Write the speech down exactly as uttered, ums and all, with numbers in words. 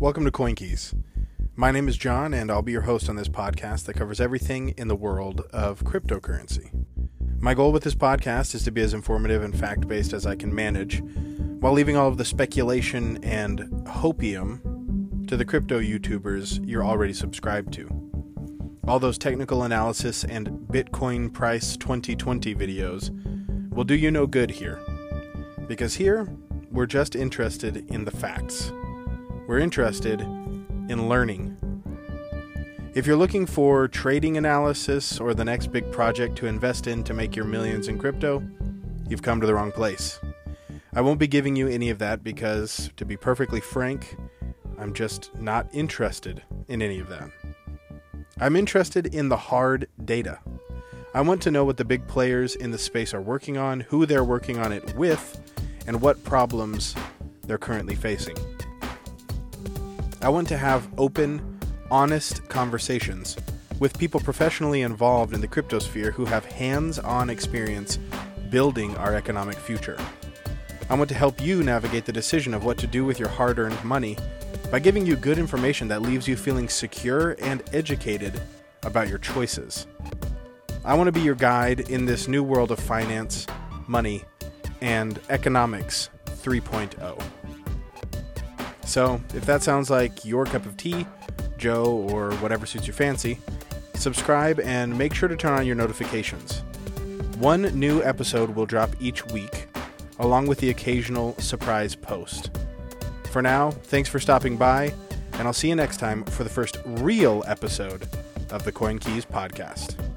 Welcome to CoinKeys. My name is John, and I'll be your host on this podcast that covers everything in the world of cryptocurrency. My goal with this podcast is to be as informative and fact-based as I can manage, while leaving all of the speculation and hopium to the crypto YouTubers you're already subscribed to. All those technical analysis and Bitcoin price twenty twenty videos will do you no good here, because here we're just interested in the facts. We're interested in learning. If you're looking for trading analysis or the next big project to invest in to make your millions in crypto, you've come to the wrong place. I won't be giving you any of that because, to be perfectly frank, I'm just not interested in any of that. I'm interested in the hard data. I want to know what the big players in the space are working on, who they're working on it with, and what problems they're currently facing. I want to have open, honest conversations with people professionally involved in the cryptosphere who have hands-on experience building our economic future. I want to help you navigate the decision of what to do with your hard-earned money by giving you good information that leaves you feeling secure and educated about your choices. I want to be your guide in this new world of finance, money, and economics three point oh. So, if that sounds like your cup of tea, Joe, or whatever suits your fancy, subscribe and make sure to turn on your notifications. One new episode will drop each week, along with the occasional surprise post. For now, thanks for stopping by, and I'll see you next time for the first real episode of the CoinKeys podcast.